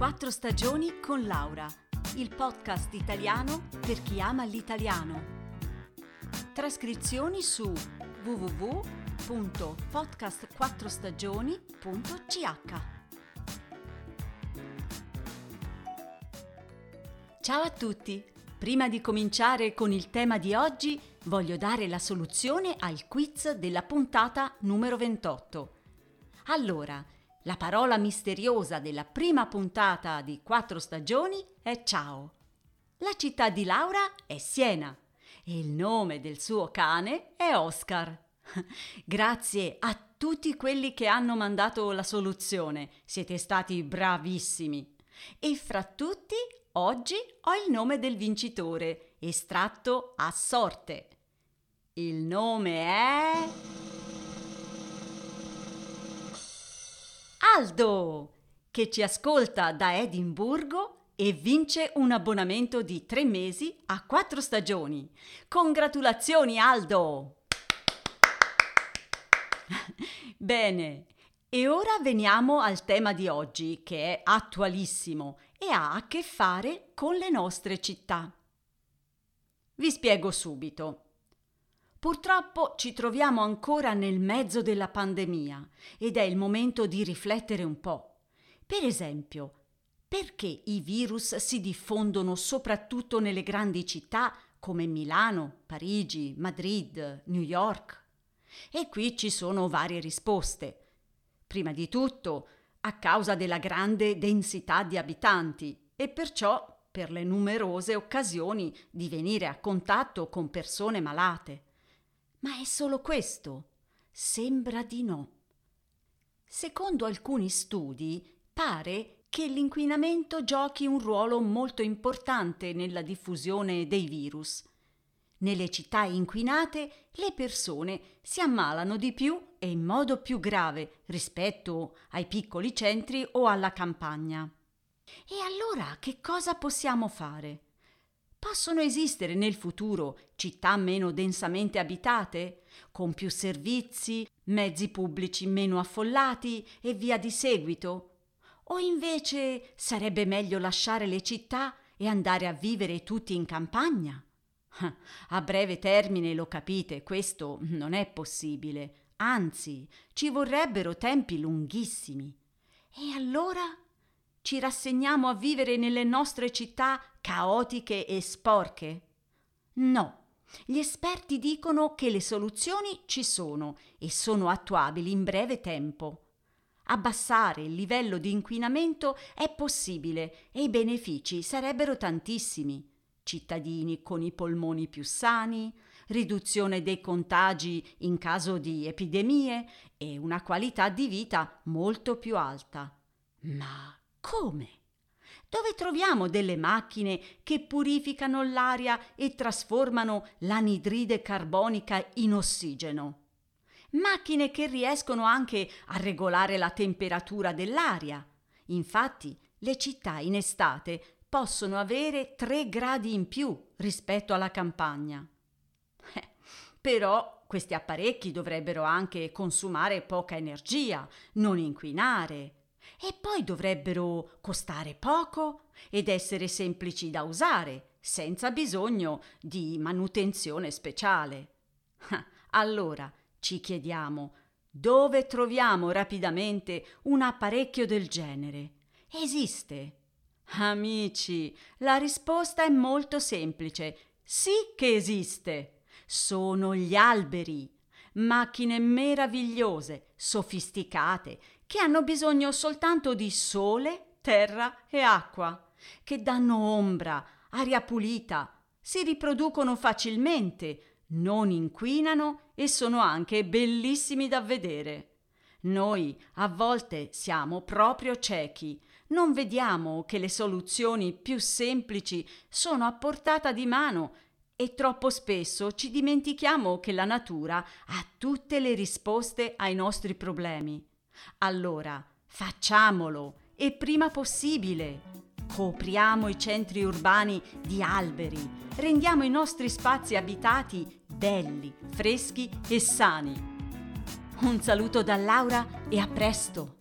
Quattro Stagioni con Laura, il podcast italiano per chi ama l'italiano. Trascrizioni su www.podcastquattrostagioni.ch. Ciao a tutti! Prima di cominciare con il tema di oggi, voglio dare la soluzione al quiz della puntata numero 28. Allora, la parola misteriosa della prima puntata di Quattro Stagioni è ciao. La città di Laura è Siena e il nome del suo cane è Oscar. Grazie a tutti quelli che hanno mandato la soluzione, siete stati bravissimi! E fra tutti oggi ho il nome del vincitore, estratto a sorte. Il nome è Aldo, che ci ascolta da Edimburgo e vince un abbonamento di 3 mesi a Quattro Stagioni. Congratulazioni, Aldo! Bene, e ora veniamo al tema di oggi, che è attualissimo e ha a che fare con le nostre città. Vi spiego subito. Purtroppo ci troviamo ancora nel mezzo della pandemia ed è il momento di riflettere un po'. Per esempio, perché i virus si diffondono soprattutto nelle grandi città come Milano, Parigi, Madrid, New York? E qui ci sono varie risposte. Prima di tutto, a causa della grande densità di abitanti e perciò per le numerose occasioni di venire a contatto con persone malate. Ma è solo questo? Sembra di no. Secondo alcuni studi, pare che l'inquinamento giochi un ruolo molto importante nella diffusione dei virus. Nelle città inquinate le persone si ammalano di più e in modo più grave rispetto ai piccoli centri o alla campagna. E allora che cosa possiamo fare? Possono esistere nel futuro città meno densamente abitate, con più servizi, mezzi pubblici meno affollati e via di seguito? O invece sarebbe meglio lasciare le città e andare a vivere tutti in campagna? A breve termine, lo capite, questo non è possibile, anzi, ci vorrebbero tempi lunghissimi. E allora ci rassegniamo a vivere nelle nostre città caotiche e sporche? No. Gli esperti dicono che le soluzioni ci sono e sono attuabili in breve tempo. Abbassare il livello di inquinamento è possibile e i benefici sarebbero tantissimi. Cittadini con i polmoni più sani, riduzione dei contagi in caso di epidemie e una qualità di vita molto più alta. Ma come? Dove troviamo delle macchine che purificano l'aria e trasformano l'anidride carbonica in ossigeno? Macchine che riescono anche a regolare la temperatura dell'aria. Infatti, le città in estate possono avere 3 gradi in più rispetto alla campagna. Però questi apparecchi dovrebbero anche consumare poca energia, non inquinare, e poi dovrebbero costare poco ed essere semplici da usare, senza bisogno di manutenzione speciale. Allora ci chiediamo, dove troviamo rapidamente un apparecchio del genere? Esiste? Amici, la risposta è molto semplice. Sì che esiste. Sono gli alberi, macchine meravigliose, sofisticate, che hanno bisogno soltanto di sole, terra e acqua, che danno ombra, aria pulita, si riproducono facilmente, non inquinano e sono anche bellissimi da vedere. Noi a volte siamo proprio ciechi. Non vediamo che le soluzioni più semplici sono a portata di mano e troppo spesso ci dimentichiamo che la natura ha tutte le risposte ai nostri problemi. Allora, facciamolo e prima possibile. Copriamo i centri urbani di alberi, rendiamo i nostri spazi abitati belli, freschi e sani. Un saluto da Laura e a presto!